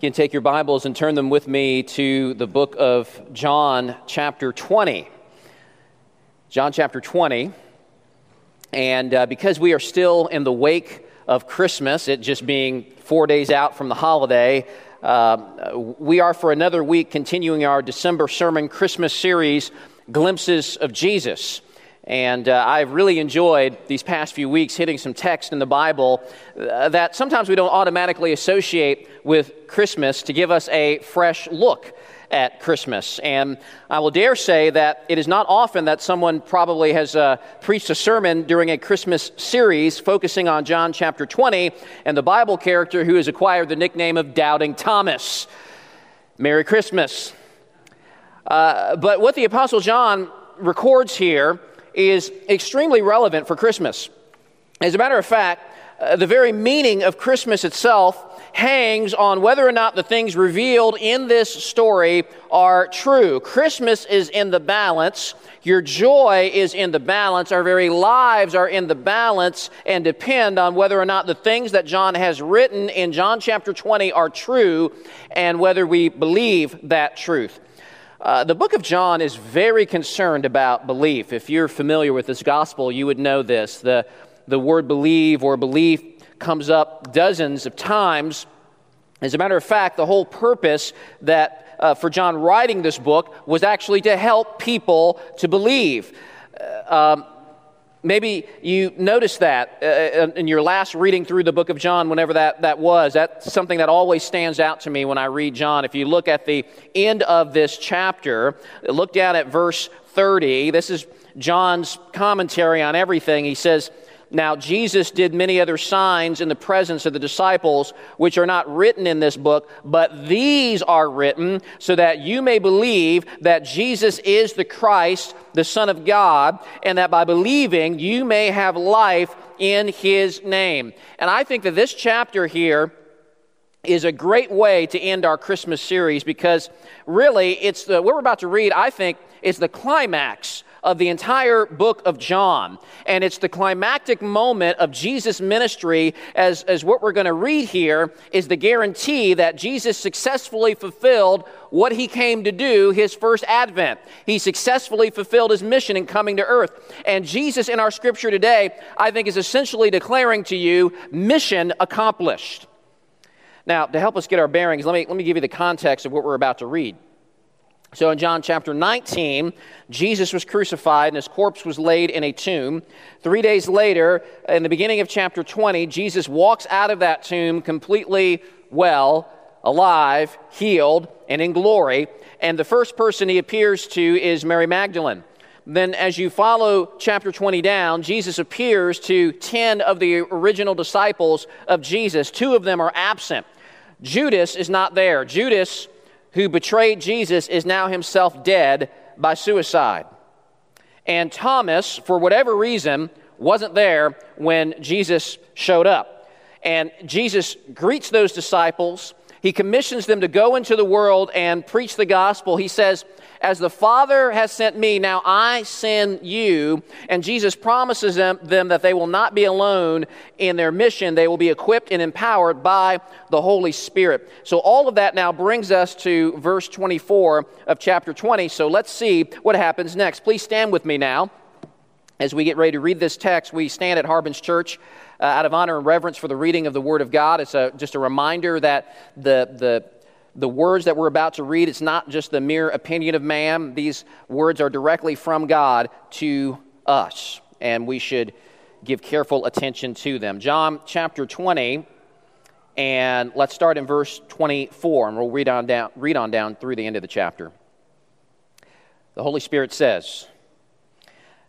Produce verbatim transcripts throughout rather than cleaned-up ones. You can take your Bibles and turn them with me to the book of John chapter twenty. John chapter twenty. And uh, because we are still in the wake of Christmas, it just being four days out from the holiday, uh, we are for another week continuing our December sermon Christmas series, Glimpses of Jesus. And uh, I've really enjoyed these past few weeks hitting some text in the Bible uh, that sometimes we don't automatically associate with Christmas to give us a fresh look at Christmas. And I will dare say that it is not often that someone probably has uh, preached a sermon during a Christmas series focusing on John chapter twenty and the Bible character who has acquired the nickname of Doubting Thomas. Merry Christmas. Uh, but what the Apostle John records here is extremely relevant for Christmas. As a matter of fact, uh, the very meaning of Christmas itself hangs on whether or not the things revealed in this story are true. Christmas is in the balance. Your joy is in the balance. Our very lives are in the balance and depend on whether or not the things that John has written in John chapter twenty are true and whether we believe that truth. Uh, the book of John is very concerned about belief. If you're familiar with this gospel, you would know this. The, the word believe or belief comes up dozens of times. As a matter of fact, the whole purpose that uh, for John writing this book was actually to help people to believe. Uh, um, Maybe you noticed that in your last reading through the book of John, whenever that, that was. That's something that always stands out to me when I read John. If you look at the end of this chapter, look down at verse thirty. This is John's commentary on everything. He says, "Now Jesus did many other signs in the presence of the disciples, which are not written in this book, but these are written so that you may believe that Jesus is the Christ, the Son of God, and that by believing you may have life in His name." And I think that this chapter here is a great way to end our Christmas series, because really it's the, what we're about to read, I think, is the climax of the entire book of John. And it's the climactic moment of Jesus' ministry, as, as what we're going to read here is the guarantee that Jesus successfully fulfilled what he came to do, his first advent. He successfully fulfilled his mission in coming to earth. And Jesus in our scripture today, I think, is essentially declaring to you, mission accomplished. Now, to help us get our bearings, let me, let me give you the context of what we're about to read. So in John chapter nineteen, Jesus was crucified and his corpse was laid in a tomb. Three days later, in the beginning of chapter twenty, Jesus walks out of that tomb completely well, alive, healed, and in glory. And the first person he appears to is Mary Magdalene. Then as you follow chapter twenty down, Jesus appears to ten of the original disciples of Jesus. Two of them are absent. Judas is not there. Judas, who betrayed Jesus, is now himself dead by suicide. And Thomas, for whatever reason, wasn't there when Jesus showed up. And Jesus greets those disciples. He commissions them to go into the world and preach the gospel. He says, "As the Father has sent me, now I send you." And Jesus promises them, them that they will not be alone in their mission. They will be equipped and empowered by the Holy Spirit. So all of that now brings us to verse twenty-four of chapter twenty. So let's see what happens next. Please stand with me now. As we get ready to read this text, we stand at Harbin's Church uh, out of honor and reverence for the reading of the Word of God. It's a, just a reminder that the the The words that we're about to read, it's not just the mere opinion of man. These words are directly from God to us, and we should give careful attention to them. John chapter twenty, and let's start in verse twenty-four, and we'll read on down, read on down through the end of the chapter. The Holy Spirit says,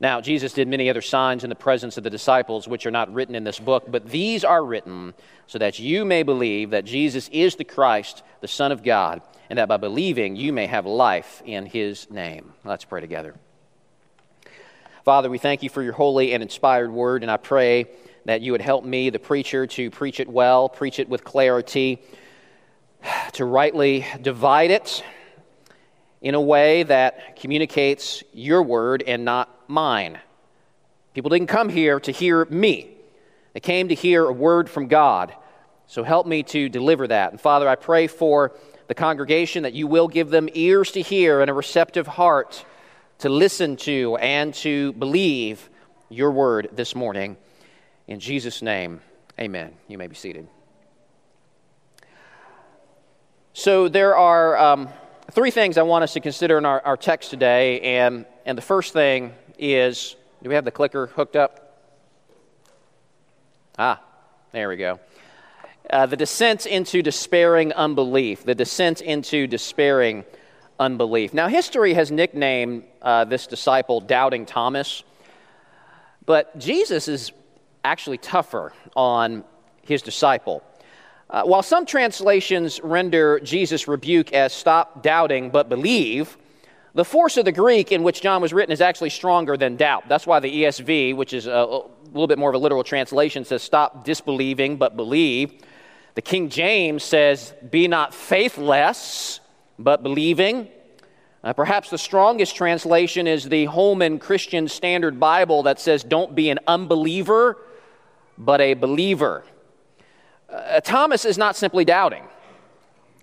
Now, Jesus did many other signs in the presence of the disciples, which are not written in this book, but these are written so that you may believe that Jesus is the Christ, the Son of God, and that by believing you may have life in his name. Let's pray together. Father, we thank you for your holy and inspired word, and I pray that you would help me, the preacher, to preach it well, preach it with clarity, to rightly divide it in a way that communicates your word and not mine. People didn't come here to hear me. They came to hear a word from God. So help me to deliver that. And Father, I pray for the congregation that you will give them ears to hear and a receptive heart to listen to and to believe your word this morning. In Jesus' name, amen. You may be seated. So there are um, three things I want us to consider in our, our text today. And, and the first thing is, do we have the clicker hooked up? Ah, there we go. Uh, the descent into despairing unbelief. The descent into despairing unbelief. Now, history has nicknamed uh, this disciple Doubting Thomas, but Jesus is actually tougher on his disciple. Uh, while some translations render Jesus' rebuke as "stop doubting but believe," the force of the Greek in which John was written is actually stronger than doubt. That's why the E S V, which is a little bit more of a literal translation, says "stop disbelieving but believe." The King James says, "Be not faithless, but believing." Uh, perhaps the strongest translation is the Holman Christian Standard Bible that says, "Don't be an unbeliever, but a believer." Uh, Thomas is not simply doubting.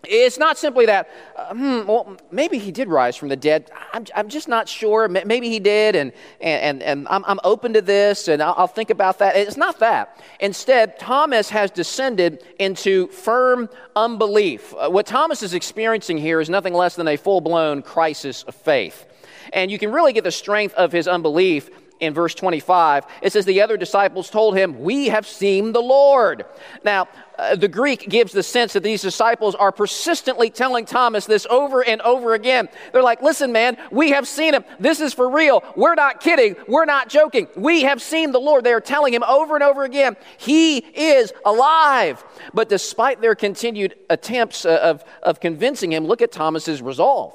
It's not simply that, uh, hmm, well, maybe he did rise from the dead. I'm, I'm just not sure. Maybe he did, and and and I'm, I'm open to this, and I'll, I'll think about that. It's not that. Instead, Thomas has descended into firm unbelief. Uh, what Thomas is experiencing here is nothing less than a full-blown crisis of faith. And you can really get the strength of his unbelief in verse twenty-five. It says, "The other disciples told him, 'We have seen the Lord.'" Now, uh, the Greek gives the sense that these disciples are persistently telling Thomas this over and over again. They're like, "Listen, man, we have seen him. This is for real. We're not kidding. We're not joking. We have seen the Lord." They are telling him over and over again, "He is alive." But despite their continued attempts of, of convincing him, look at Thomas's resolve.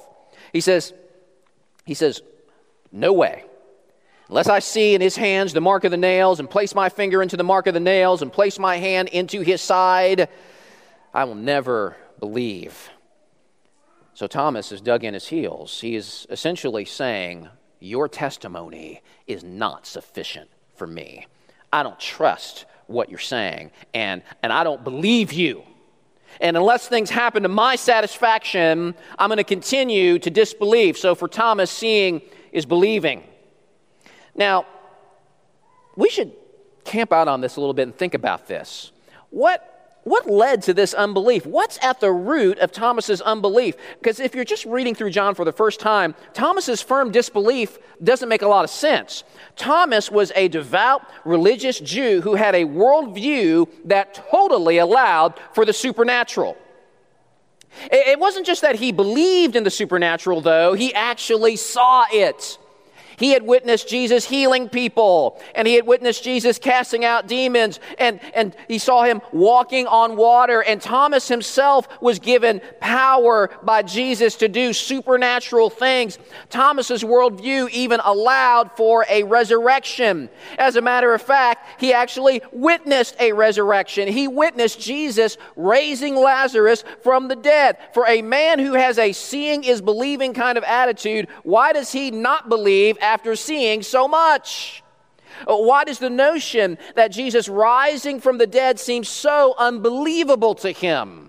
He says, he says, "No way. Unless I see in his hands the mark of the nails and place my finger into the mark of the nails and place my hand into his side, I will never believe." So Thomas has dug in his heels. He is essentially saying, "Your testimony is not sufficient for me. I don't trust what you're saying, and, and I don't believe you. And unless things happen to my satisfaction, I'm going to continue to disbelieve." So for Thomas, seeing is believing. Now, we should camp out on this a little bit and think about this. What what led to this unbelief? What's at the root of Thomas's unbelief? Because if you're just reading through John for the first time, Thomas's firm disbelief doesn't make a lot of sense. Thomas was a devout religious Jew who had a worldview that totally allowed for the supernatural. It wasn't just that he believed in the supernatural, though. He actually saw it. He had witnessed Jesus healing people, and he had witnessed Jesus casting out demons, and, and he saw him walking on water, and Thomas himself was given power by Jesus to do supernatural things. Thomas's worldview even allowed for a resurrection. As a matter of fact, he actually witnessed a resurrection. He witnessed Jesus raising Lazarus from the dead. For a man who has a seeing is believing kind of attitude, why does he not believe after seeing so much? Why does the notion that Jesus rising from the dead seem so unbelievable to him?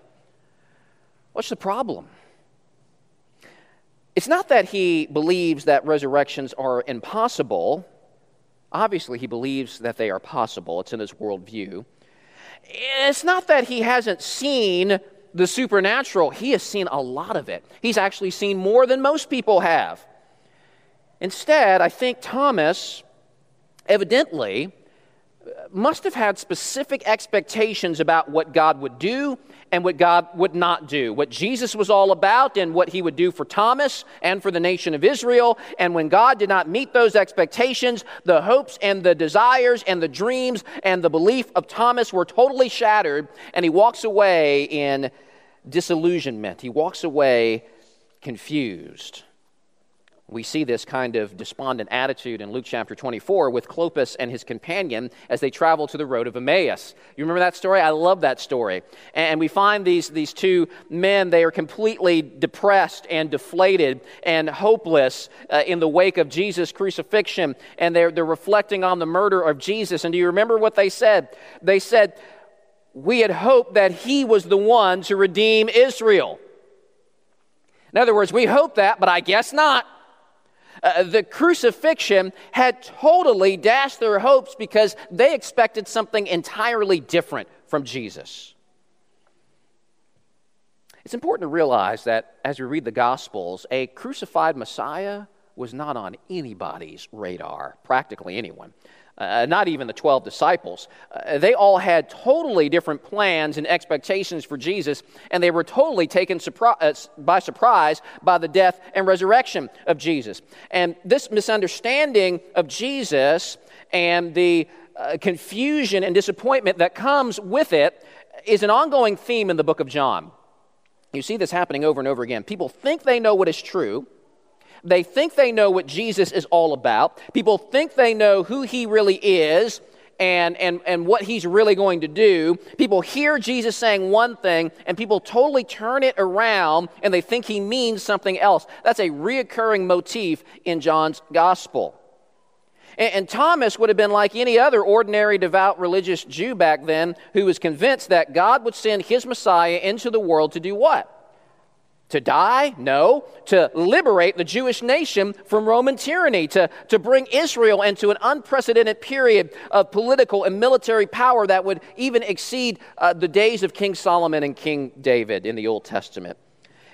What's the problem? It's not that he believes that resurrections are impossible. Obviously, he believes that they are possible. It's in his worldview. It's not that he hasn't seen the supernatural, he has seen a lot of it. He's actually seen more than most people have. Instead, I think Thomas evidently must have had specific expectations about what God would do and what God would not do, what Jesus was all about and what he would do for Thomas and for the nation of Israel. And when God did not meet those expectations, the hopes and the desires and the dreams and the belief of Thomas were totally shattered, and he walks away in disillusionment. He walks away confused. We see this kind of despondent attitude in Luke chapter twenty-four with Clopas and his companion as they travel to the road of Emmaus. You remember that story? I love that story. And we find these, these two men, they are completely depressed and deflated and hopeless uh, in the wake of Jesus' crucifixion. And they're, they're reflecting on the murder of Jesus. And do you remember what they said? They said, "We had hoped that he was the one to redeem Israel." In other words, we hope that, but I guess not. Uh, the crucifixion had totally dashed their hopes because they expected something entirely different from Jesus. It's important to realize that as we read the Gospels, a crucified Messiah was not on anybody's radar, practically anyone. Uh, not even the twelve disciples. Uh, they all had totally different plans and expectations for Jesus, and they were totally taken surpri- uh, by surprise by the death and resurrection of Jesus. And this misunderstanding of Jesus and the uh, confusion and disappointment that comes with it is an ongoing theme in the book of John. You see this happening over and over again. People think they know what is true. They think they know what Jesus is all about. People think they know who he really is and, and, and what he's really going to do. People hear Jesus saying one thing, and people totally turn it around, and they think he means something else. That's a reoccurring motif in John's gospel. And, and Thomas would have been like any other ordinary, devout, religious Jew back then who was convinced that God would send his Messiah into the world to do what? To die? No. To liberate the Jewish nation from Roman tyranny. To, to bring Israel into an unprecedented period of political and military power that would even exceed uh, the days of King Solomon and King David in the Old Testament.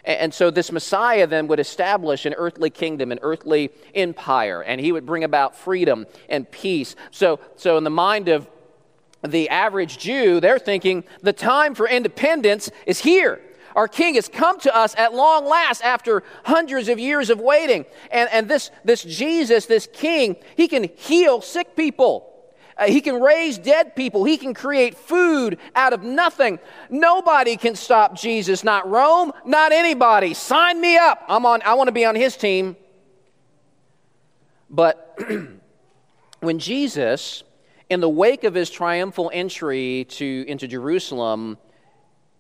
And, and so this Messiah then would establish an earthly kingdom, an earthly empire, and he would bring about freedom and peace. So, so in the mind of the average Jew, they're thinking the time for independence is here. Our king has come to us at long last after hundreds of years of waiting. And, and this, this Jesus, this king, he can heal sick people. Uh, he can raise dead people. He can create food out of nothing. Nobody can stop Jesus. Not Rome, not anybody. Sign me up. I'm on, I want to be on his team. But when Jesus, in the wake of his triumphal entry to, into Jerusalem,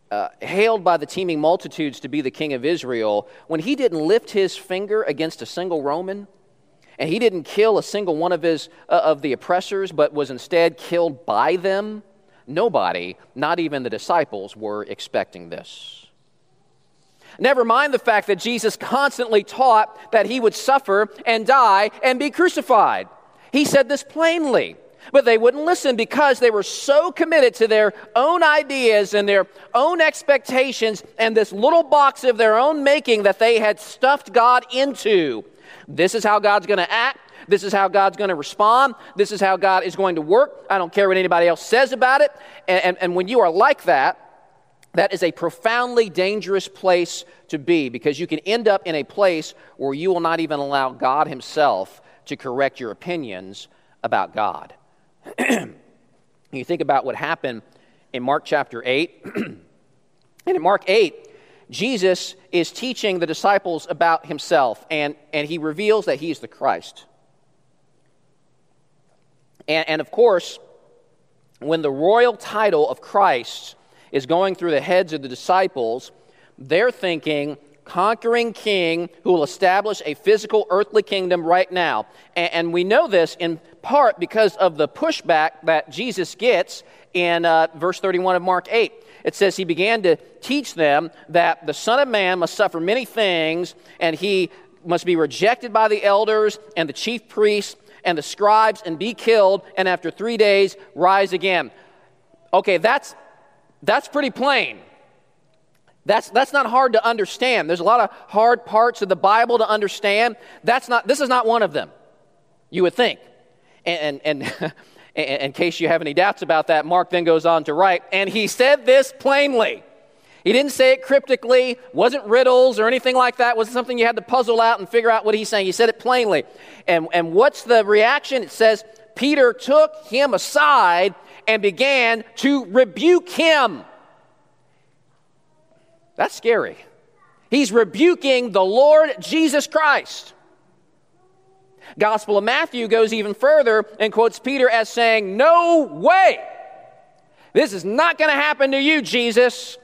Uh, hailed by the teeming multitudes to be the king of Israel, when he didn't lift his finger against a single Roman, and he didn't kill a single one of his uh, of the oppressors, but was instead killed by them, nobody, not even the disciples, were expecting this. Never mind the fact that Jesus constantly taught that he would suffer and die and be crucified. He said this plainly. But they wouldn't listen because they were so committed to their own ideas and their own expectations and this little box of their own making that they had stuffed God into. This is how God's going to act. This is how God's going to respond. This is how God is going to work. I don't care what anybody else says about it. And, and, and when you are like that, that is a profoundly dangerous place to be, because you can end up in a place where you will not even allow God himself to correct your opinions about God. You think about what happened in Mark chapter eight. And in Mark eight, Jesus is teaching the disciples about himself, and, and he reveals that he is the Christ. And, and of course, when the royal title of Christ is going through the heads of the disciples, they're thinking, conquering king who will establish a physical earthly kingdom right now. And, and we know this in part because of the pushback that Jesus gets in uh, verse thirty-one of Mark eight. It says he began to teach them that the Son of Man must suffer many things, and he must be rejected by the elders and the chief priests and the scribes and be killed, and after three days rise again. Okay, that's that's pretty plain. That's that's not hard to understand. There's a lot of hard parts of the Bible to understand. That's not. This is not one of them, you would think. And and, and in case you have any doubts about that, Mark then goes on to write, and he said this plainly. He didn't say it cryptically, wasn't riddles or anything like that, wasn't something you had to puzzle out and figure out what he's saying. He said it plainly. And, and what's the reaction? It says, Peter took him aside and began to rebuke him. That's scary. He's rebuking the Lord Jesus Christ. Gospel of Matthew goes even further and quotes Peter as saying, "No way! This is not going to happen to you, Jesus."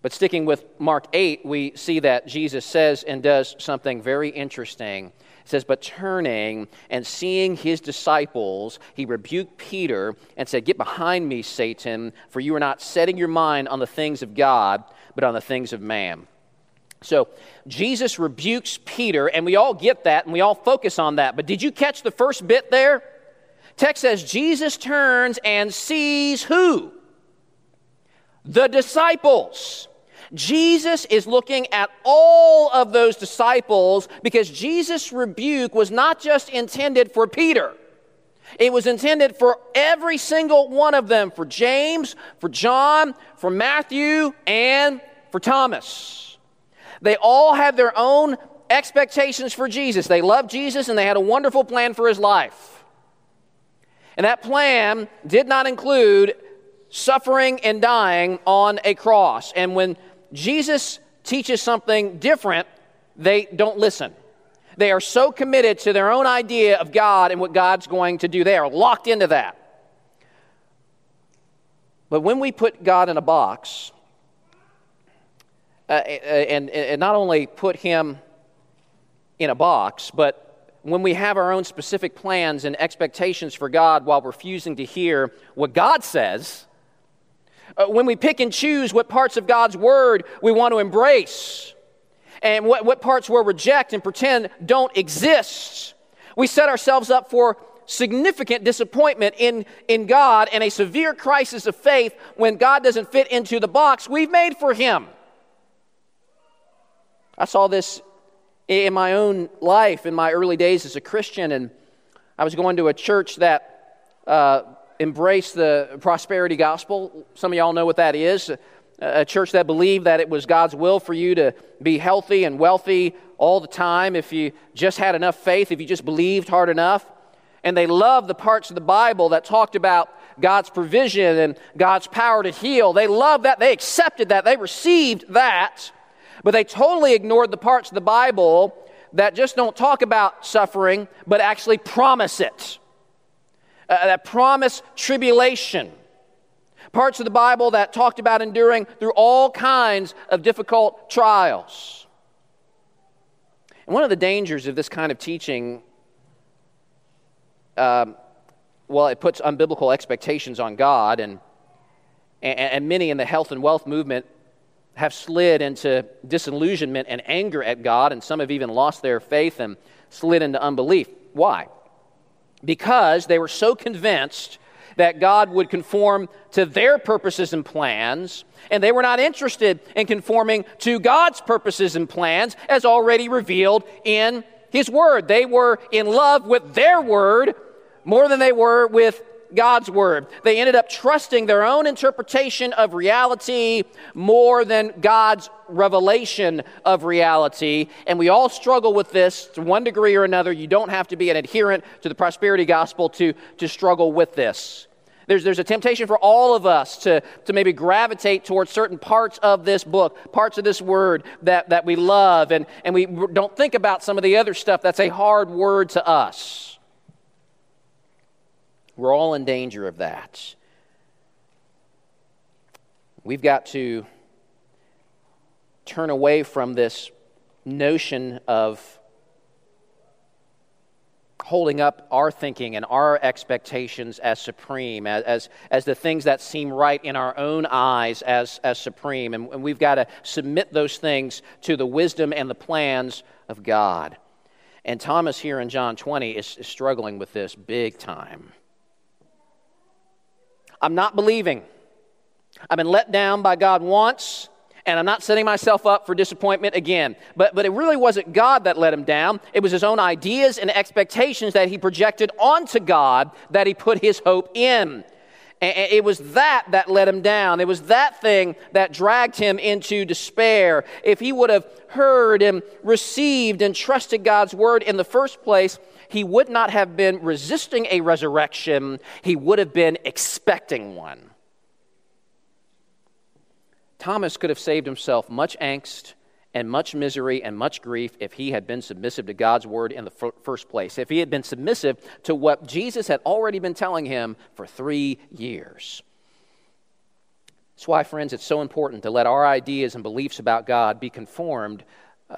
But sticking with Mark eight, we see that Jesus says and does something very interesting. It says, but turning and seeing his disciples, he rebuked Peter and said, "Get behind me, Satan, for you are not setting your mind on the things of God, but on the things of man." So Jesus rebukes Peter, and we all get that, and we all focus on that. But did you catch the first bit there? Text says, Jesus turns and sees who? The disciples. Jesus is looking at all of those disciples because Jesus' rebuke was not just intended for Peter. It was intended for every single one of them, for James, for John, for Matthew, and for Thomas. They all had their own expectations for Jesus. They loved Jesus and they had a wonderful plan for his life. And that plan did not include suffering and dying on a cross. And when Jesus teaches something different, they don't listen. They are so committed to their own idea of God and what God's going to do. They are locked into that. But when we put God in a box, Uh, and, and not only put him in a box, but when we have our own specific plans and expectations for God while refusing to hear what God says, uh, when we pick and choose what parts of God's word we want to embrace and what, what parts we'll reject and pretend don't exist, we set ourselves up for significant disappointment in, in God and a severe crisis of faith when God doesn't fit into the box we've made for him. I saw this in my own life in my early days as a Christian, and I was going to a church that uh, embraced the prosperity gospel. Some of y'all know what that is. A, a church that believed that it was God's will for you to be healthy and wealthy all the time if you just had enough faith, if you just believed hard enough. And they loved the parts of the Bible that talked about God's provision and God's power to heal. They loved that. They accepted that. They received that. But they totally ignored the parts of the Bible that just don't talk about suffering, but actually promise it. Uh, that promise tribulation. Parts of the Bible that talked about enduring through all kinds of difficult trials. And one of the dangers of this kind of teaching, um, well, it puts unbiblical expectations on God, and, and, and many in the health and wealth movement have slid into disillusionment and anger at God, and some have even lost their faith and slid into unbelief. Why? Because they were so convinced that God would conform to their purposes and plans, and they were not interested in conforming to God's purposes and plans as already revealed in His Word. They were in love with their Word more than they were with God's word. They ended up trusting their own interpretation of reality more than God's revelation of reality. And we all struggle with this to one degree or another. You don't have to be an adherent to the prosperity gospel to, to struggle with this. There's, there's a temptation for all of us to, to maybe gravitate towards certain parts of this book, parts of this word that, that we love, and, and we don't think about some of the other stuff that's a hard word to us. We're all in danger of that. We've got to turn away from this notion of holding up our thinking and our expectations as supreme, as as, as the things that seem right in our own eyes as, as supreme. And, and we've got to submit those things to the wisdom and the plans of God. And Thomas here in John twenty is, is struggling with this big time. I'm not believing. I've been let down by God once, and I'm not setting myself up for disappointment again. But but it really wasn't God that let him down. It was his own ideas and expectations that he projected onto God that he put his hope in. And it was that that let him down. It was that thing that dragged him into despair. If he would have heard and received and trusted God's word in the first place, he would not have been resisting a resurrection. He would have been expecting one. Thomas could have saved himself much angst and much misery and much grief if he had been submissive to God's word in the f- first place, if he had been submissive to what Jesus had already been telling him for three years. That's why, friends, it's so important to let our ideas and beliefs about God be conformed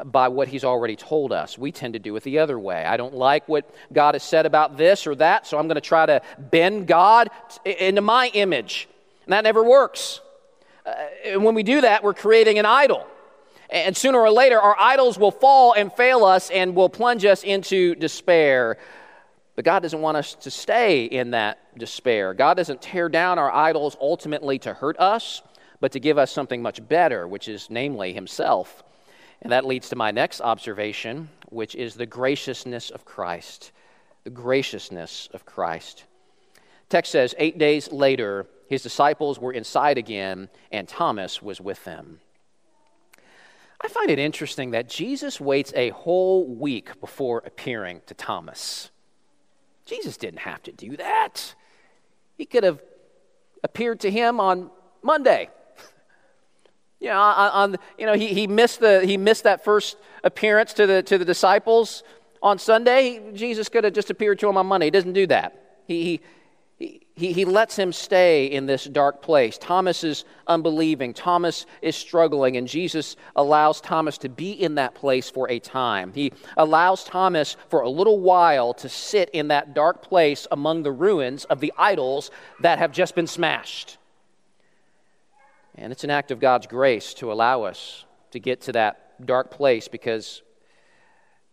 by what he's already told us. We tend to do it the other way. I don't like what God has said about this or that, so I'm going to try to bend God into my image. And that never works. And when we do that, we're creating an idol. And sooner or later, our idols will fall and fail us and will plunge us into despair. But God doesn't want us to stay in that despair. God doesn't tear down our idols ultimately to hurt us, but to give us something much better, which is namely himself. And that leads to my next observation, which is the graciousness of Christ. The graciousness of Christ. Text says, eight days later, his disciples were inside again, and Thomas was with them. I find it interesting that Jesus waits a whole week before appearing to Thomas. Jesus didn't have to do that. He could have appeared to him on Monday. You know, on, you know, he, he missed the he missed that first appearance to the to the disciples on Sunday. Jesus could have just appeared to him on Monday. He doesn't do that. He he he he lets him stay in this dark place. Thomas is unbelieving. Thomas is struggling, and Jesus allows Thomas to be in that place for a time. He allows Thomas for a little while to sit in that dark place among the ruins of the idols that have just been smashed. And it's an act of God's grace to allow us to get to that dark place because,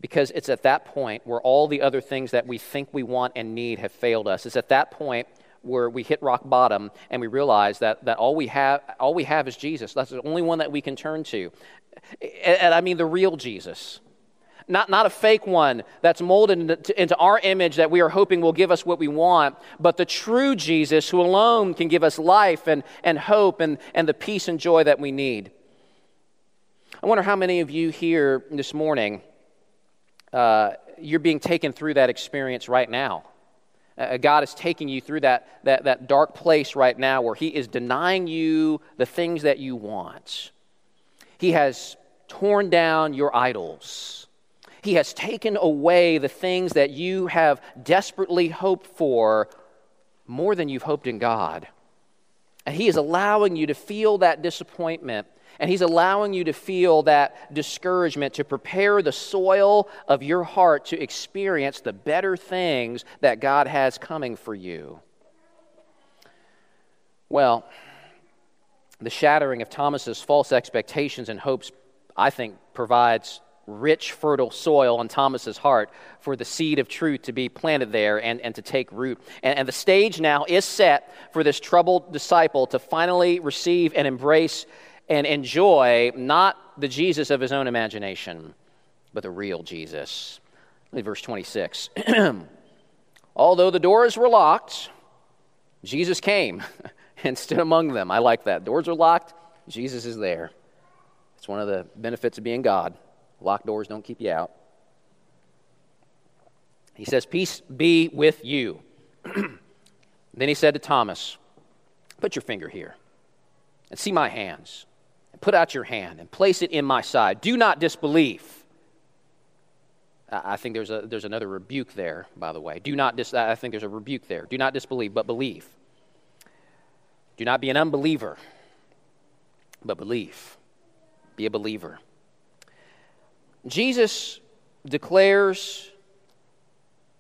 because it's at that point where all the other things that we think we want and need have failed us. It's at that point where we hit rock bottom and we realize that, that all we have all we have is Jesus. That's the only one that we can turn to. And, and I mean the real Jesus. Not not a fake one that's molded into, into our image that we are hoping will give us what we want, but the true Jesus who alone can give us life and, and hope and, and the peace and joy that we need. I wonder how many of you here this morning, uh, you're being taken through that experience right now. Uh, God is taking you through that, that, that dark place right now where he is denying you the things that you want. He has torn down your idols. He has taken away the things that you have desperately hoped for more than you've hoped in God. And he is allowing you to feel that disappointment, and he's allowing you to feel that discouragement to prepare the soil of your heart to experience the better things that God has coming for you. Well, the shattering of Thomas's false expectations and hopes, I think, provides rich, fertile soil on Thomas's heart for the seed of truth to be planted there and, and to take root. And, and the stage now is set for this troubled disciple to finally receive and embrace and enjoy not the Jesus of his own imagination, but the real Jesus. Look at verse twenty-six. Although the doors were locked, Jesus came and stood among them. I like that. Doors are locked, Jesus is there. It's one of the benefits of being God. Locked doors don't keep you out. He says, "Peace be with you." Then he said to Thomas, "Put your finger here and see my hands. And put out your hand and place it in my side. Do not disbelieve." I think there's a there's another rebuke there, by the way. Do not dis I think there's a rebuke there. Do not disbelieve, but believe. Do not be an unbeliever, but believe. Be a believer. Jesus declares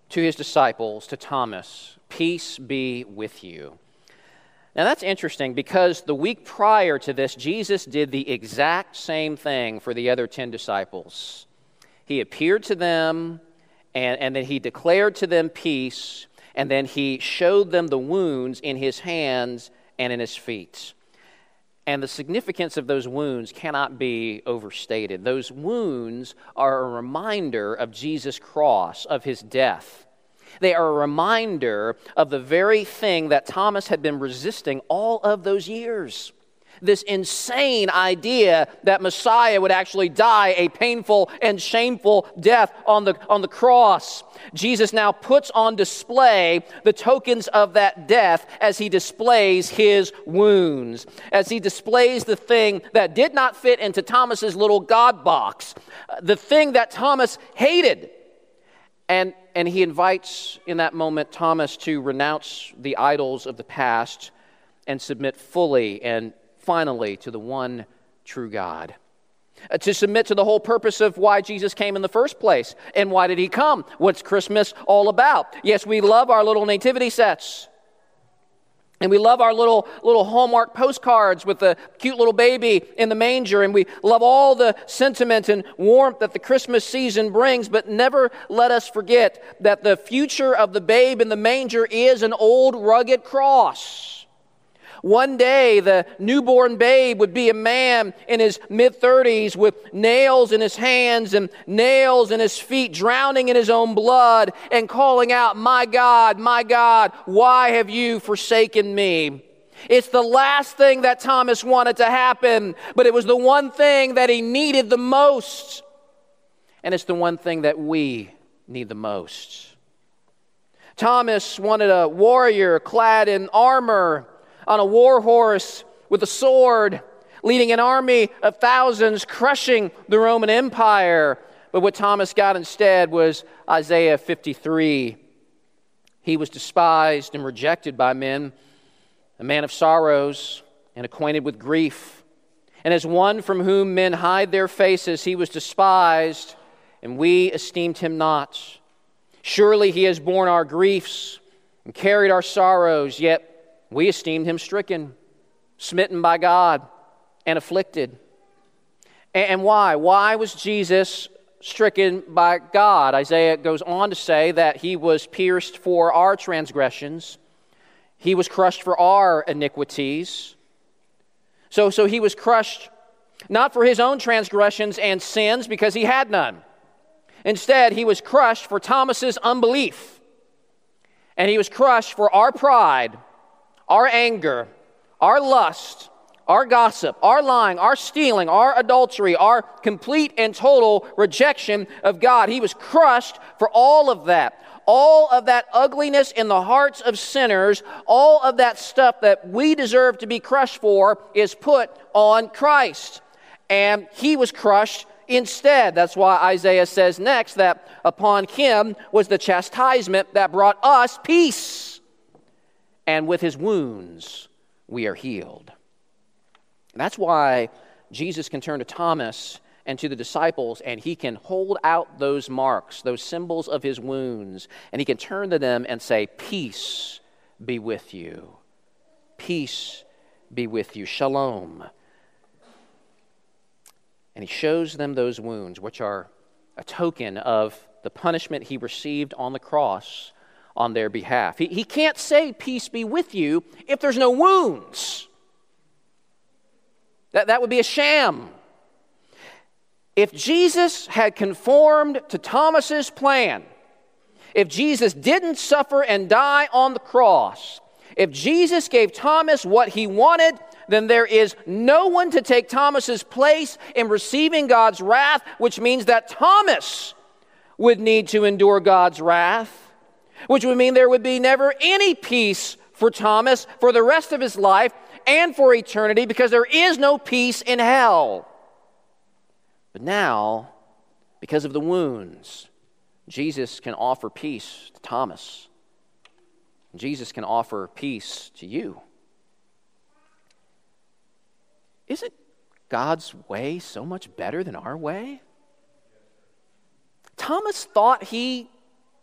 to his disciples, to Thomas, "Peace be with you." Now that's interesting because the week prior to this, Jesus did the exact same thing for the other ten disciples. He appeared to them, and, and then he declared to them peace, and then he showed them the wounds in his hands and in his feet. And the significance of those wounds cannot be overstated. Those wounds are a reminder of Jesus' cross, of his death. They are a reminder of the very thing that Thomas had been resisting all of those years. This insane idea that Messiah would actually die a painful and shameful death on the, on the cross. Jesus now puts on display the tokens of that death as he displays his wounds, as he displays the thing that did not fit into Thomas's little God box, the thing that Thomas hated. And, and he invites in that moment Thomas to renounce the idols of the past and submit fully and finally, to the one true God. Uh, to submit to the whole purpose of why Jesus came in the first place. And why did he come? What's Christmas all about? Yes, we love our little nativity sets. And we love our little little Hallmark postcards with the cute little baby in the manger. And we love all the sentiment and warmth that the Christmas season brings. But never let us forget that the future of the babe in the manger is an old rugged cross. One day, the newborn babe would be a man in his mid-thirties with nails in his hands and nails in his feet, drowning in his own blood and calling out, "My God, my God, why have you forsaken me?" It's the last thing that Thomas wanted to happen, but it was the one thing that he needed the most. And it's the one thing that we need the most. Thomas wanted a warrior clad in armor, on a war horse with a sword, leading an army of thousands, crushing the Roman Empire. But what Thomas got instead was Isaiah fifty-three. He was despised and rejected by men, a man of sorrows and acquainted with grief. And as one from whom men hide their faces, he was despised, and we esteemed him not. Surely he has borne our griefs and carried our sorrows, yet we esteemed him stricken, smitten by God, and afflicted. And why? Why was Jesus stricken by God? Isaiah goes on to say that he was pierced for our transgressions. He was crushed for our iniquities. So, so he was crushed not for his own transgressions and sins, because he had none. Instead, he was crushed for Thomas's unbelief. And he was crushed for our pride, our anger, our lust, our gossip, our lying, our stealing, our adultery, our complete and total rejection of God. He was crushed for all of that. All of that ugliness in the hearts of sinners, all of that stuff that we deserve to be crushed for is put on Christ. And he was crushed instead. That's why Isaiah says next that upon him was the chastisement that brought us peace, and with his wounds, we are healed. And that's why Jesus can turn to Thomas and to the disciples, and he can hold out those marks, those symbols of his wounds, and he can turn to them and say, "Peace be with you. Peace be with you. Shalom." And he shows them those wounds, which are a token of the punishment he received on the cross on their behalf. He, he can't say, "Peace be with you," if there's no wounds. That, that would be a sham. If Jesus had conformed to Thomas's plan, if Jesus didn't suffer and die on the cross, if Jesus gave Thomas what he wanted, then there is no one to take Thomas's place in receiving God's wrath, which means that Thomas would need to endure God's wrath, which would mean there would be never any peace for Thomas for the rest of his life and for eternity, because there is no peace in hell. But now, because of the wounds, Jesus can offer peace to Thomas. Jesus can offer peace to you. Isn't God's way so much better than our way? Thomas thought he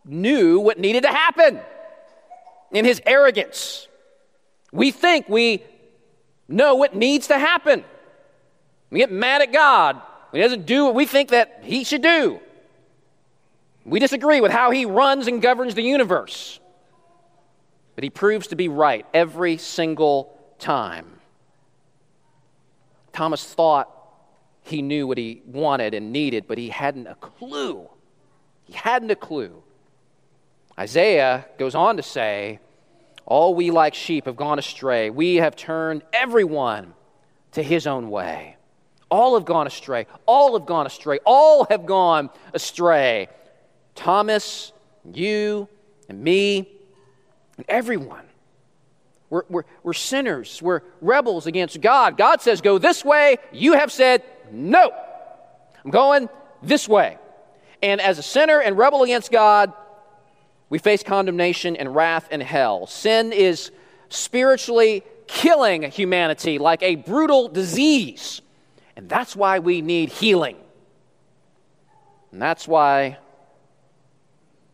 knew what needed to happen in his arrogance. We think we know what needs to happen. We get mad at God. He doesn't do what we think that he should do. We disagree with how he runs and governs the universe. But he proves to be right every single time. Thomas thought he knew what he wanted and needed, but he hadn't a clue. He hadn't a clue. Isaiah goes on to say, all we like sheep have gone astray. We have turned everyone to his own way. All have gone astray. All have gone astray. All have gone astray. Thomas, you, and me, and everyone. We're, we're, we're sinners. We're rebels against God. God says, go this way. You have said, no, I'm going this way. And as a sinner and rebel against God, we face condemnation and wrath and hell. Sin is spiritually killing humanity like a brutal disease. And that's why we need healing. And that's why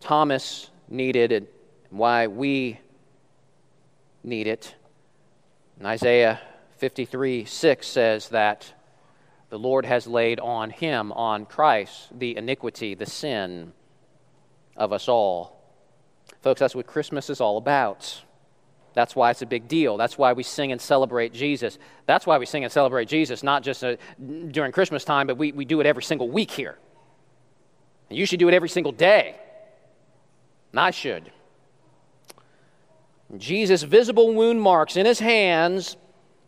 Thomas needed it, and why we need it. And Isaiah fifty-three six says that the Lord has laid on him, on Christ, the iniquity, the sin of us all. Folks, that's what Christmas is all about. That's why it's a big deal. That's why we sing and celebrate Jesus. That's why we sing and celebrate Jesus, not just uh, during Christmas time, but we, we do it every single week here. And you should do it every single day. And I should. Jesus' visible wound marks in his hands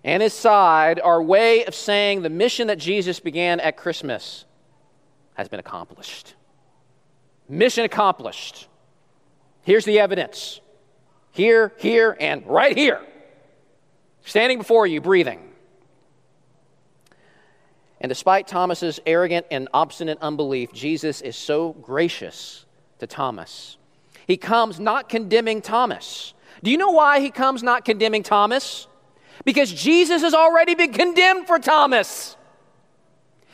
and his side are a way of saying the mission that Jesus began at Christmas has been accomplished. Mission accomplished. Here's the evidence. Here, here, and right here. Standing before you, breathing. And despite Thomas's arrogant and obstinate unbelief, Jesus is so gracious to Thomas. He comes not condemning Thomas. Do you know why he comes not condemning Thomas? Because Jesus has already been condemned for Thomas.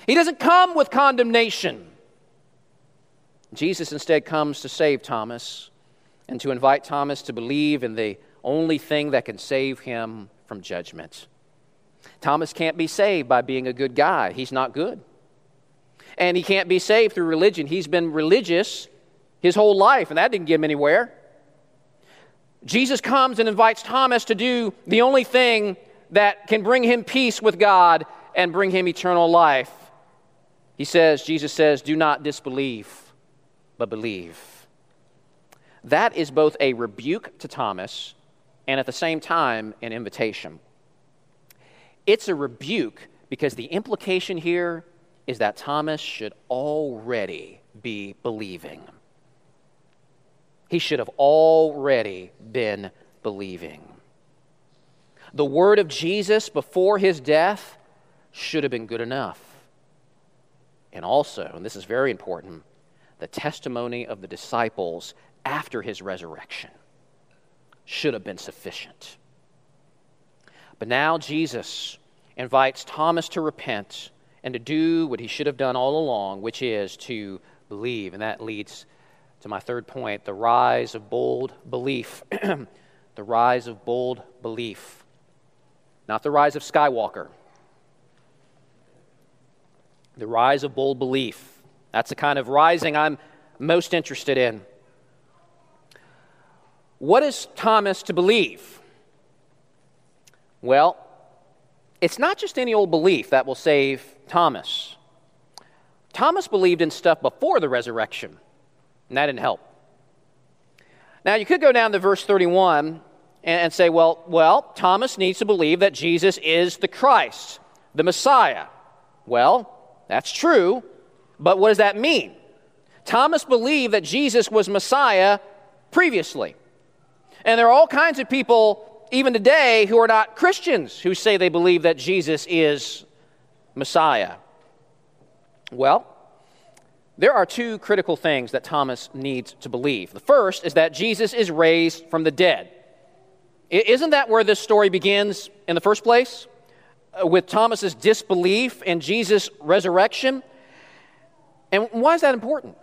He doesn't come with condemnation. Jesus instead comes to save Thomas and to invite Thomas to believe in the only thing that can save him from judgment. Thomas can't be saved by being a good guy. He's not good. And he can't be saved through religion. He's been religious his whole life, and that didn't get him anywhere. Jesus comes and invites Thomas to do the only thing that can bring him peace with God and bring him eternal life. He says, Jesus says, do not disbelieve, but believe. That is both a rebuke to Thomas and at the same time an invitation. It's a rebuke because the implication here is that Thomas should already be believing. He should have already been believing. The word of Jesus before his death should have been good enough. And also, and this is very important, the testimony of the disciples after his resurrection should have been sufficient. But now Jesus invites Thomas to repent and to do what he should have done all along, which is to believe. And that leads to my third point, the rise of bold belief. The rise of bold belief. Not the rise of Skywalker. The rise of bold belief. That's the kind of rising I'm most interested in. What is Thomas to believe? Well, it's not just any old belief that will save Thomas. Thomas believed in stuff before the resurrection. And that didn't help. Now, you could go down to verse thirty-one and say, well, well, Thomas needs to believe that Jesus is the Christ, the Messiah. Well, that's true, but what does that mean? Thomas believed that Jesus was Messiah previously. And there are all kinds of people, even today, who are not Christians who say they believe that Jesus is Messiah. Well, there are two critical things that Thomas needs to believe. The first is that Jesus is raised from the dead. Isn't that where this story begins in the first place? With Thomas's disbelief in Jesus' resurrection? And why is that important?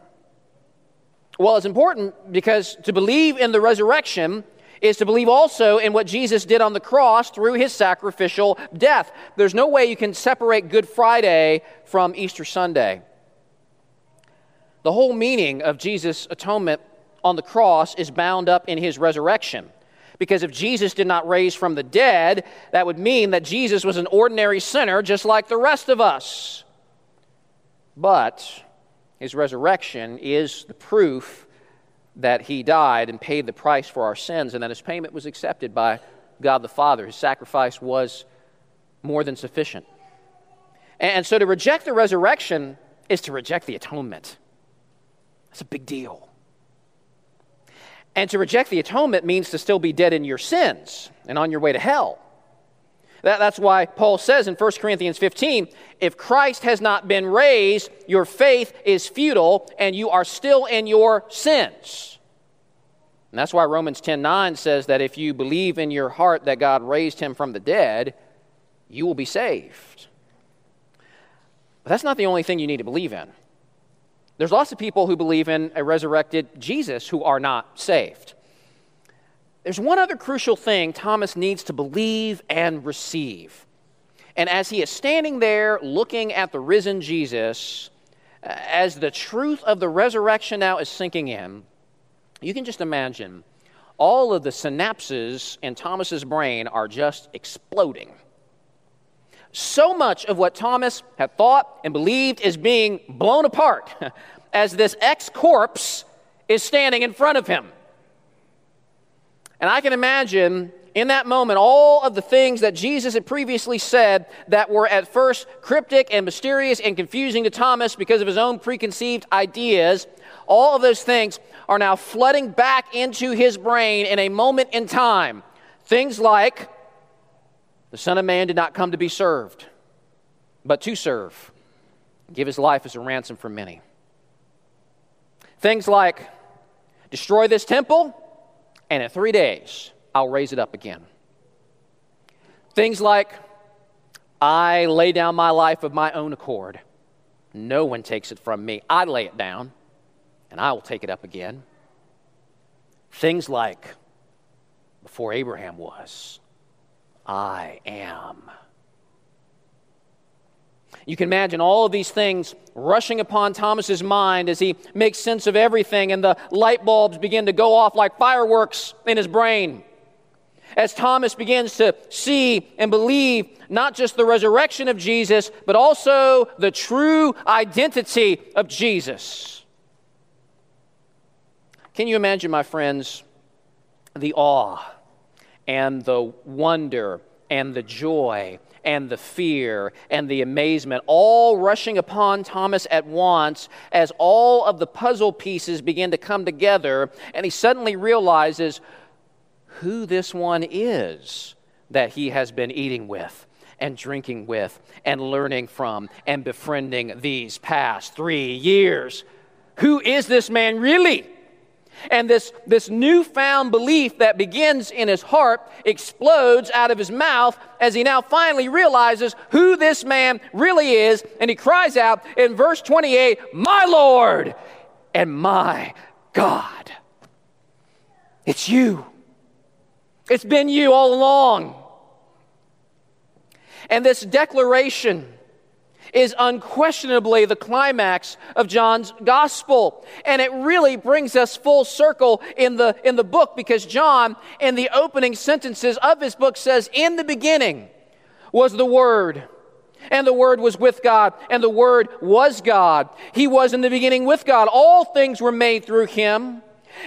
Well, it's important because to believe in the resurrection is to believe also in what Jesus did on the cross through his sacrificial death. There's no way you can separate Good Friday from Easter Sunday. The whole meaning of Jesus' atonement on the cross is bound up in his resurrection. Because if Jesus did not raise from the dead, that would mean that Jesus was an ordinary sinner just like the rest of us. But his resurrection is the proof that he died and paid the price for our sins, and that his payment was accepted by God the Father. His sacrifice was more than sufficient. And so to reject the resurrection is to reject the atonement. That's a big deal. And to reject the atonement means to still be dead in your sins and on your way to hell. That, that's why Paul says in First Corinthians fifteen, if Christ has not been raised, your faith is futile and you are still in your sins. And that's why Romans ten nine says that if you believe in your heart that God raised him from the dead, you will be saved. But that's not the only thing you need to believe in. There's lots of people who believe in a resurrected Jesus who are not saved. There's one other crucial thing Thomas needs to believe and receive. And as he is standing there looking at the risen Jesus, as the truth of the resurrection now is sinking in, you can just imagine all of the synapses in Thomas's brain are just exploding. So much of what Thomas had thought and believed is being blown apart as this ex-corpse is standing in front of him. And I can imagine in that moment all of the things that Jesus had previously said that were at first cryptic and mysterious and confusing to Thomas because of his own preconceived ideas, all of those things are now flooding back into his brain in a moment in time. Things like, the Son of Man did not come to be served, but to serve, and give his life as a ransom for many. Things like, destroy this temple, and in three days, I'll raise it up again. Things like, I lay down my life of my own accord. No one takes it from me. I lay it down, and I will take it up again. Things like, before Abraham was, I am. You can imagine all of these things rushing upon Thomas's mind as he makes sense of everything, and the light bulbs begin to go off like fireworks in his brain. As Thomas begins to see and believe not just the resurrection of Jesus, but also the true identity of Jesus. Can you imagine, my friends, the awe and the wonder and the joy and the fear and the amazement all rushing upon Thomas at once as all of the puzzle pieces begin to come together, and he suddenly realizes who this one is that he has been eating with and drinking with and learning from and befriending these past three years. Who is this man really? And this, this newfound belief that begins in his heart explodes out of his mouth as he now finally realizes who this man really is. And he cries out in verse twenty-eight, "My Lord and my God." It's you. It's been you all along. And this declaration is unquestionably the climax of John's gospel. And it really brings us full circle in the, in the book, because John, in the opening sentences of his book, says, "In the beginning was the Word, and the Word was with God, and the Word was God. He was in the beginning with God. All things were made through him,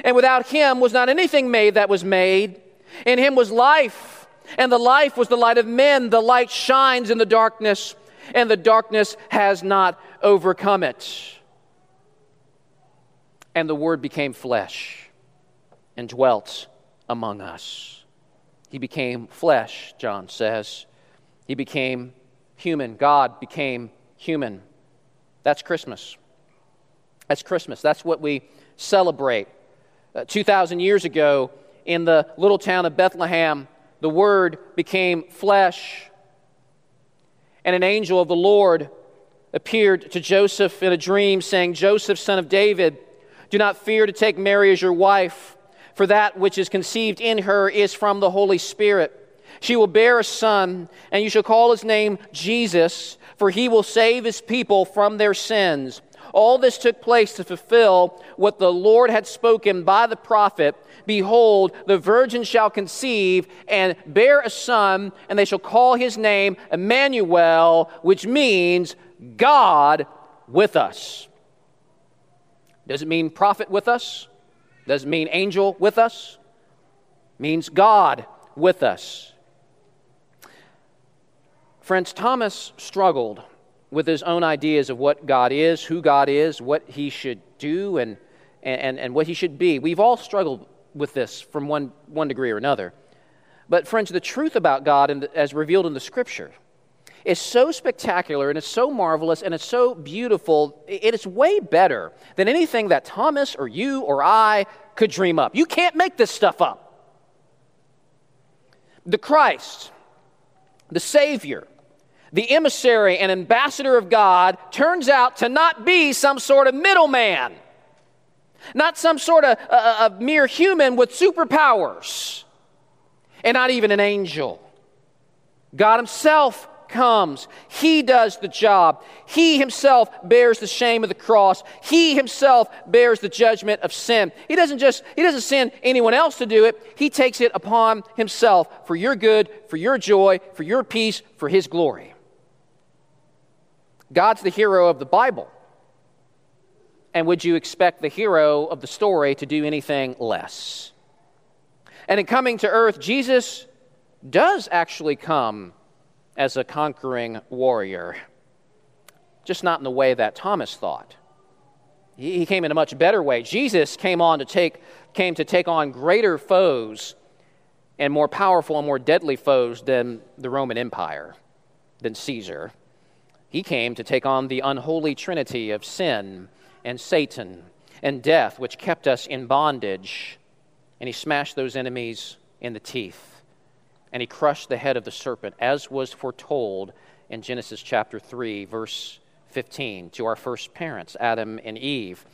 and without him was not anything made that was made. In him was life, and the life was the light of men. The light shines in the darkness, and the darkness has not overcome it. And the Word became flesh and dwelt among us." He became flesh, John says. He became human. God became human. That's Christmas. That's Christmas. That's what we celebrate. Uh, two thousand years ago, in the little town of Bethlehem, the Word became flesh. And an angel of the Lord appeared to Joseph in a dream, saying, "Joseph, son of David, do not fear to take Mary as your wife, for that which is conceived in her is from the Holy Spirit. She will bear a son, and you shall call his name Jesus, for he will save his people from their sins. All this took place to fulfill what the Lord had spoken by the prophet. Behold, the virgin shall conceive and bear a son, and they shall call his name Emmanuel, which means God with us. Doesn't mean prophet with us. Doesn't mean angel with us. It means God with us. Friends, Thomas struggled with his own ideas of what God is, who God is, what he should do, and and, and what he should be. We've all struggled with this from one, one degree or another. But friends, the truth about God in the, as revealed in the Scripture is so spectacular, and it's so marvelous, and it's so beautiful. It is way better than anything that Thomas or you or I could dream up. You can't make this stuff up. The Christ, the Savior, the emissary and ambassador of God turns out to not be some sort of middleman, not some sort of a, a mere human with superpowers, and not even an angel. God himself comes. He does the job. He himself bears the shame of the cross. He himself bears the judgment of sin. He doesn't just, he doesn't send anyone else to do it. He takes it upon himself for your good, for your joy, for your peace, for his glory. God's the hero of the Bible. And would you expect the hero of the story to do anything less? And in coming to earth, Jesus does actually come as a conquering warrior, just not in the way that Thomas thought. He, he came in a much better way. Jesus came on to take came to take on greater foes and more powerful and more deadly foes than the Roman Empire, than Caesar. He came to take on the unholy trinity of sin and Satan and death, which kept us in bondage, and he smashed those enemies in the teeth. And he crushed the head of the serpent, as was foretold in Genesis chapter three, verse fifteen, to our first parents, Adam and Eve.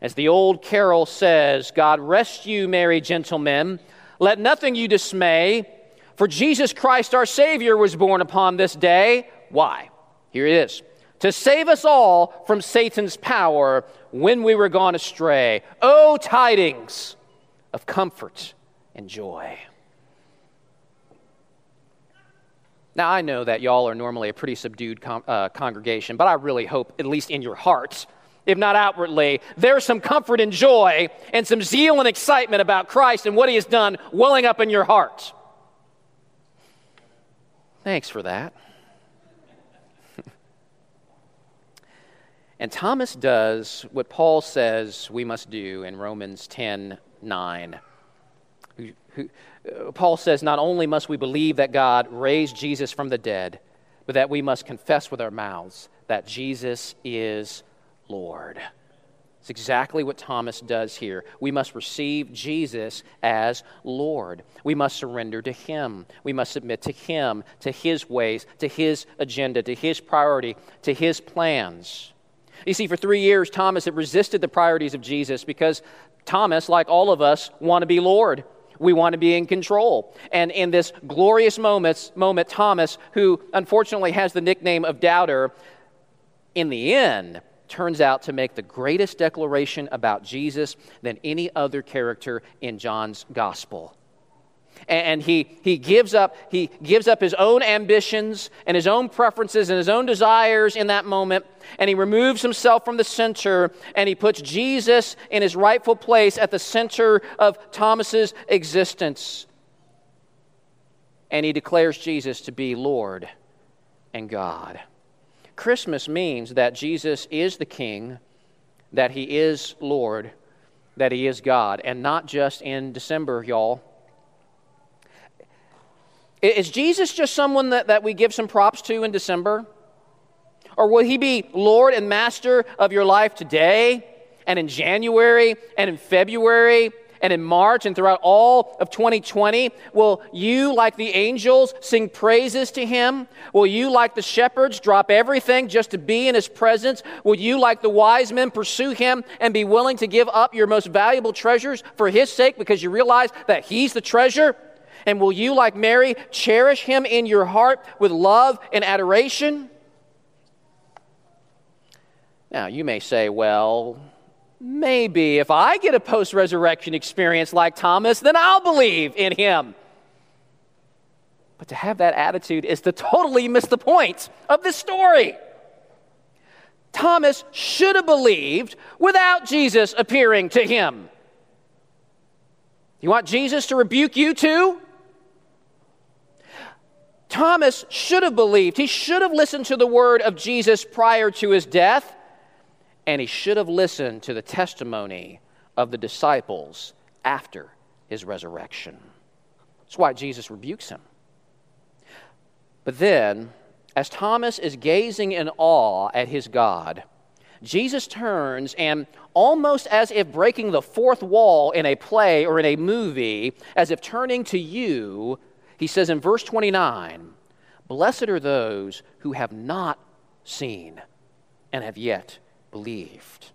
As the old carol says, God rest you, merry gentlemen. Let nothing you dismay, for Jesus Christ our Savior was born upon this day. Why? Here it is. To save us all from Satan's power when we were gone astray. O tidings of comfort and joy. Now, I know that y'all are normally a pretty subdued com- uh, congregation, but I really hope, at least in your hearts, if not outwardly, there's some comfort and joy and some zeal and excitement about Christ and what he has done welling up in your heart. Thanks for that. And Thomas does what Paul says we must do in Romans ten nine. Who, who, Paul says, not only must we believe that God raised Jesus from the dead, but that we must confess with our mouths that Jesus is Lord. It's exactly what Thomas does here. We must receive Jesus as Lord. We must surrender to him. We must submit to him, to his ways, to his agenda, to his priority, to his plans. You see, for three years, Thomas had resisted the priorities of Jesus because Thomas, like all of us, want to be Lord. We want to be in control. And in this glorious moment, moment, Thomas, who unfortunately has the nickname of Doubter, in the end turns out to make the greatest declaration about Jesus than any other character in John's gospel. And he he gives up he gives up his own ambitions and his own preferences and his own desires in that moment, and he removes himself from the center, and he puts Jesus in his rightful place at the center of Thomas's existence. And he declares Jesus to be Lord and God. Christmas means that Jesus is the King, that he is Lord, that he is God, and not just in December, y'all. Is Jesus just someone that, that we give some props to in December? Or will he be Lord and Master of your life today and in January and in February and in March and throughout all of twenty twenty? Will you, like the angels, sing praises to him? Will you, like the shepherds, drop everything just to be in his presence? Will you, like the wise men, pursue him and be willing to give up your most valuable treasures for his sake because you realize that he's the treasure? And will you, like Mary, cherish him in your heart with love and adoration? Now, you may say, well, maybe if I get a post-resurrection experience like Thomas, then I'll believe in him. But to have that attitude is to totally miss the point of this story. Thomas should have believed without Jesus appearing to him. You want Jesus to rebuke you too? Thomas should have believed. He should have listened to the word of Jesus prior to his death, and he should have listened to the testimony of the disciples after his resurrection. That's why Jesus rebukes him. But then, as Thomas is gazing in awe at his God, Jesus turns and, almost as if breaking the fourth wall in a play or in a movie, as if turning to you, he says in verse twenty-nine, "Blessed are those who have not seen and have yet believed."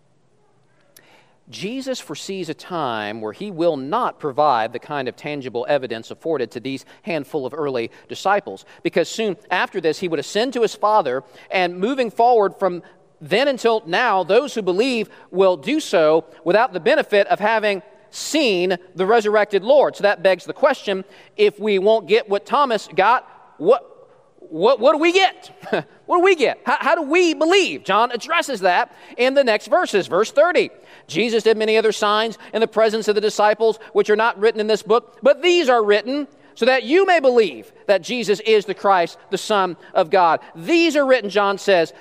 Jesus foresees a time where he will not provide the kind of tangible evidence afforded to these handful of early disciples, because soon after this he would ascend to his Father, and moving forward from then until now, those who believe will do so without the benefit of having seen the resurrected Lord. So that begs the question, if we won't get what Thomas got, what What, what do we get? What do we get? How, how do we believe? John addresses that in the next verses. Verse thirty, Jesus did many other signs in the presence of the disciples, which are not written in this book, but these are written so that you may believe that Jesus is the Christ, the Son of God. These are written, John says,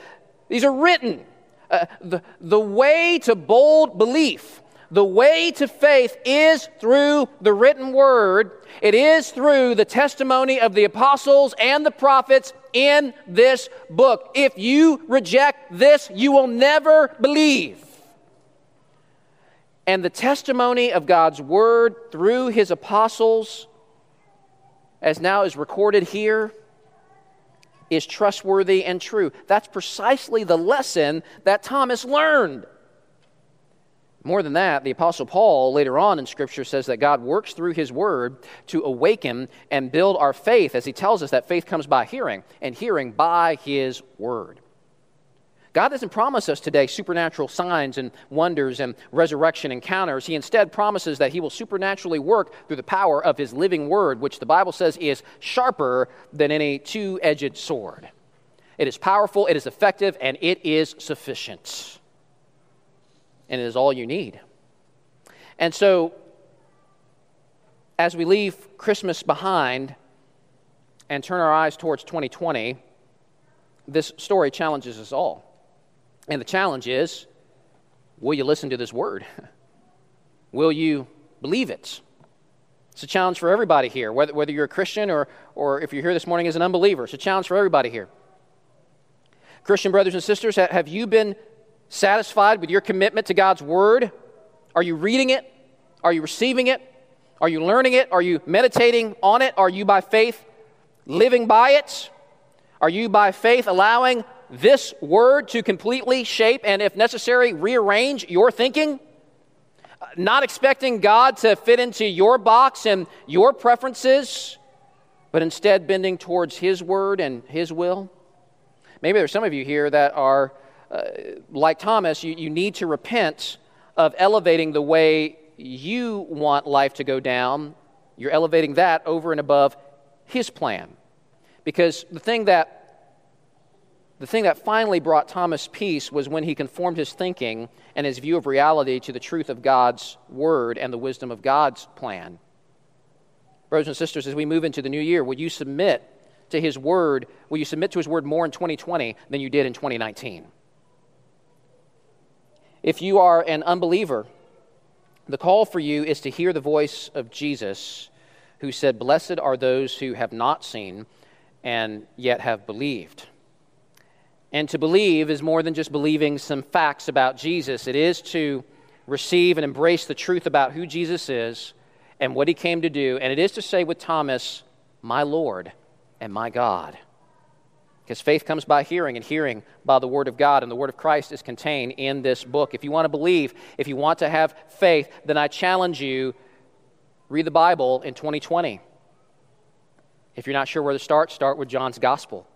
these are written. Uh, the, the way to bold belief, the way to faith is through the written word. It is through the testimony of the apostles and the prophets in this book. If you reject this, you will never believe. And the testimony of God's word through his apostles, as now is recorded here, is trustworthy and true. That's precisely the lesson that Thomas learned. More than that, the Apostle Paul later on in Scripture says that God works through his word to awaken and build our faith, as he tells us that faith comes by hearing, and hearing by his word. God doesn't promise us today supernatural signs and wonders and resurrection encounters. He instead promises that he will supernaturally work through the power of his living word, which the Bible says is sharper than any two-edged sword. It is powerful, it is effective, and it is sufficient. And it is all you need. And so, as we leave Christmas behind and turn our eyes towards twenty twenty, this story challenges us all. And the challenge is, will you listen to this word? Will you believe it? It's a challenge for everybody here, whether, whether you're a Christian or, or if you're here this morning as an unbeliever. It's a challenge for everybody here. Christian brothers and sisters, have you been satisfied with your commitment to God's word? Are you reading it? Are you receiving it? Are you learning it? Are you meditating on it? Are you by faith living by it? Are you by faith allowing this word to completely shape and, if necessary, rearrange your thinking? Not expecting God to fit into your box and your preferences, but instead bending towards his word and his will? Maybe there's some of you here that are Uh, like Thomas, you, you need to repent of elevating the way you want life to go down. You're elevating that over and above his plan. Because the thing that the thing that finally brought Thomas peace was when he conformed his thinking and his view of reality to the truth of God's word and the wisdom of God's plan. Brothers and sisters, as we move into the new year, will you submit to his word, will you submit to his word more in twenty twenty than you did in twenty nineteen? If you are an unbeliever, the call for you is to hear the voice of Jesus, who said, "Blessed are those who have not seen and yet have believed." And to believe is more than just believing some facts about Jesus. It is to receive and embrace the truth about who Jesus is and what he came to do. And it is to say with Thomas, "My Lord and my God." Because faith comes by hearing, and hearing by the word of God, and the word of Christ is contained in this book. If you want to believe, if you want to have faith, then I challenge you, read the Bible in twenty twenty. If you're not sure where to start, start with John's gospel.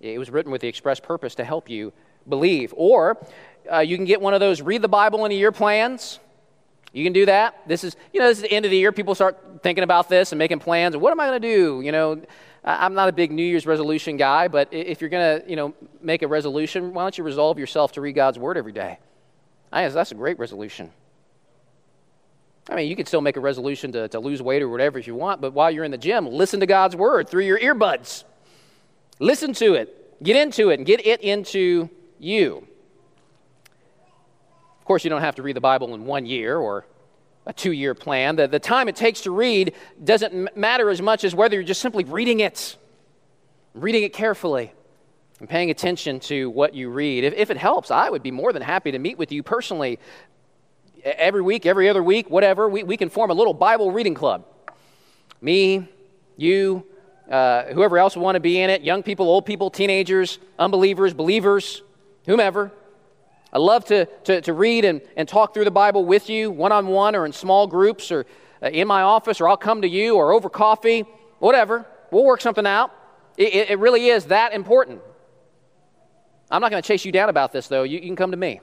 It was written with the express purpose to help you believe. Or Uh, you can get one of those read the Bible in a year plans. You can do that. This is, you know, this is the end of the year. People start thinking about this and making plans. What am I going to do? You know, I'm not a big New Year's resolution guy, but if you're going to, you know, make a resolution, why don't you resolve yourself to read God's Word every day? I guess that's a great resolution. I mean, you can still make a resolution to, to lose weight or whatever if you want, but while you're in the gym, listen to God's Word through your earbuds. Listen to it. Get into it and get it into you. Of course, you don't have to read the Bible in one year or a two-year plan. The, the time it takes to read doesn't matter as much as whether you're just simply reading it, reading it carefully, and paying attention to what you read. If, if it helps, I would be more than happy to meet with you personally every week, every other week, whatever. We, we can form a little Bible reading club. Me, you, uh, whoever else would want to be in it, young people, old people, teenagers, unbelievers, believers, whomever. I love to, to, to read and, and talk through the Bible with you, one-on-one or in small groups or in my office, or I'll come to you or over coffee, whatever. We'll work something out. It, it really is that important. I'm not going to chase you down about this, though. You, you can come to me,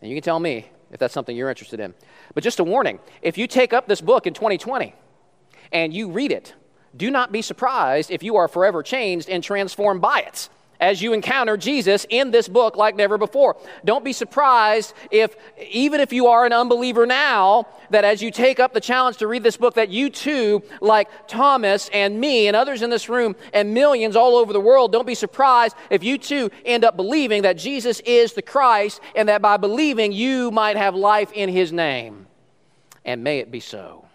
and you can tell me if that's something you're interested in. But just a warning, if you take up this book in twenty twenty and you read it, do not be surprised if you are forever changed and transformed by it. As you encounter Jesus in this book like never before. Don't be surprised if, even if you are an unbeliever now, that as you take up the challenge to read this book, that you too, like Thomas and me and others in this room and millions all over the world, don't be surprised if you too end up believing that Jesus is the Christ and that by believing you might have life in his name. And may it be so.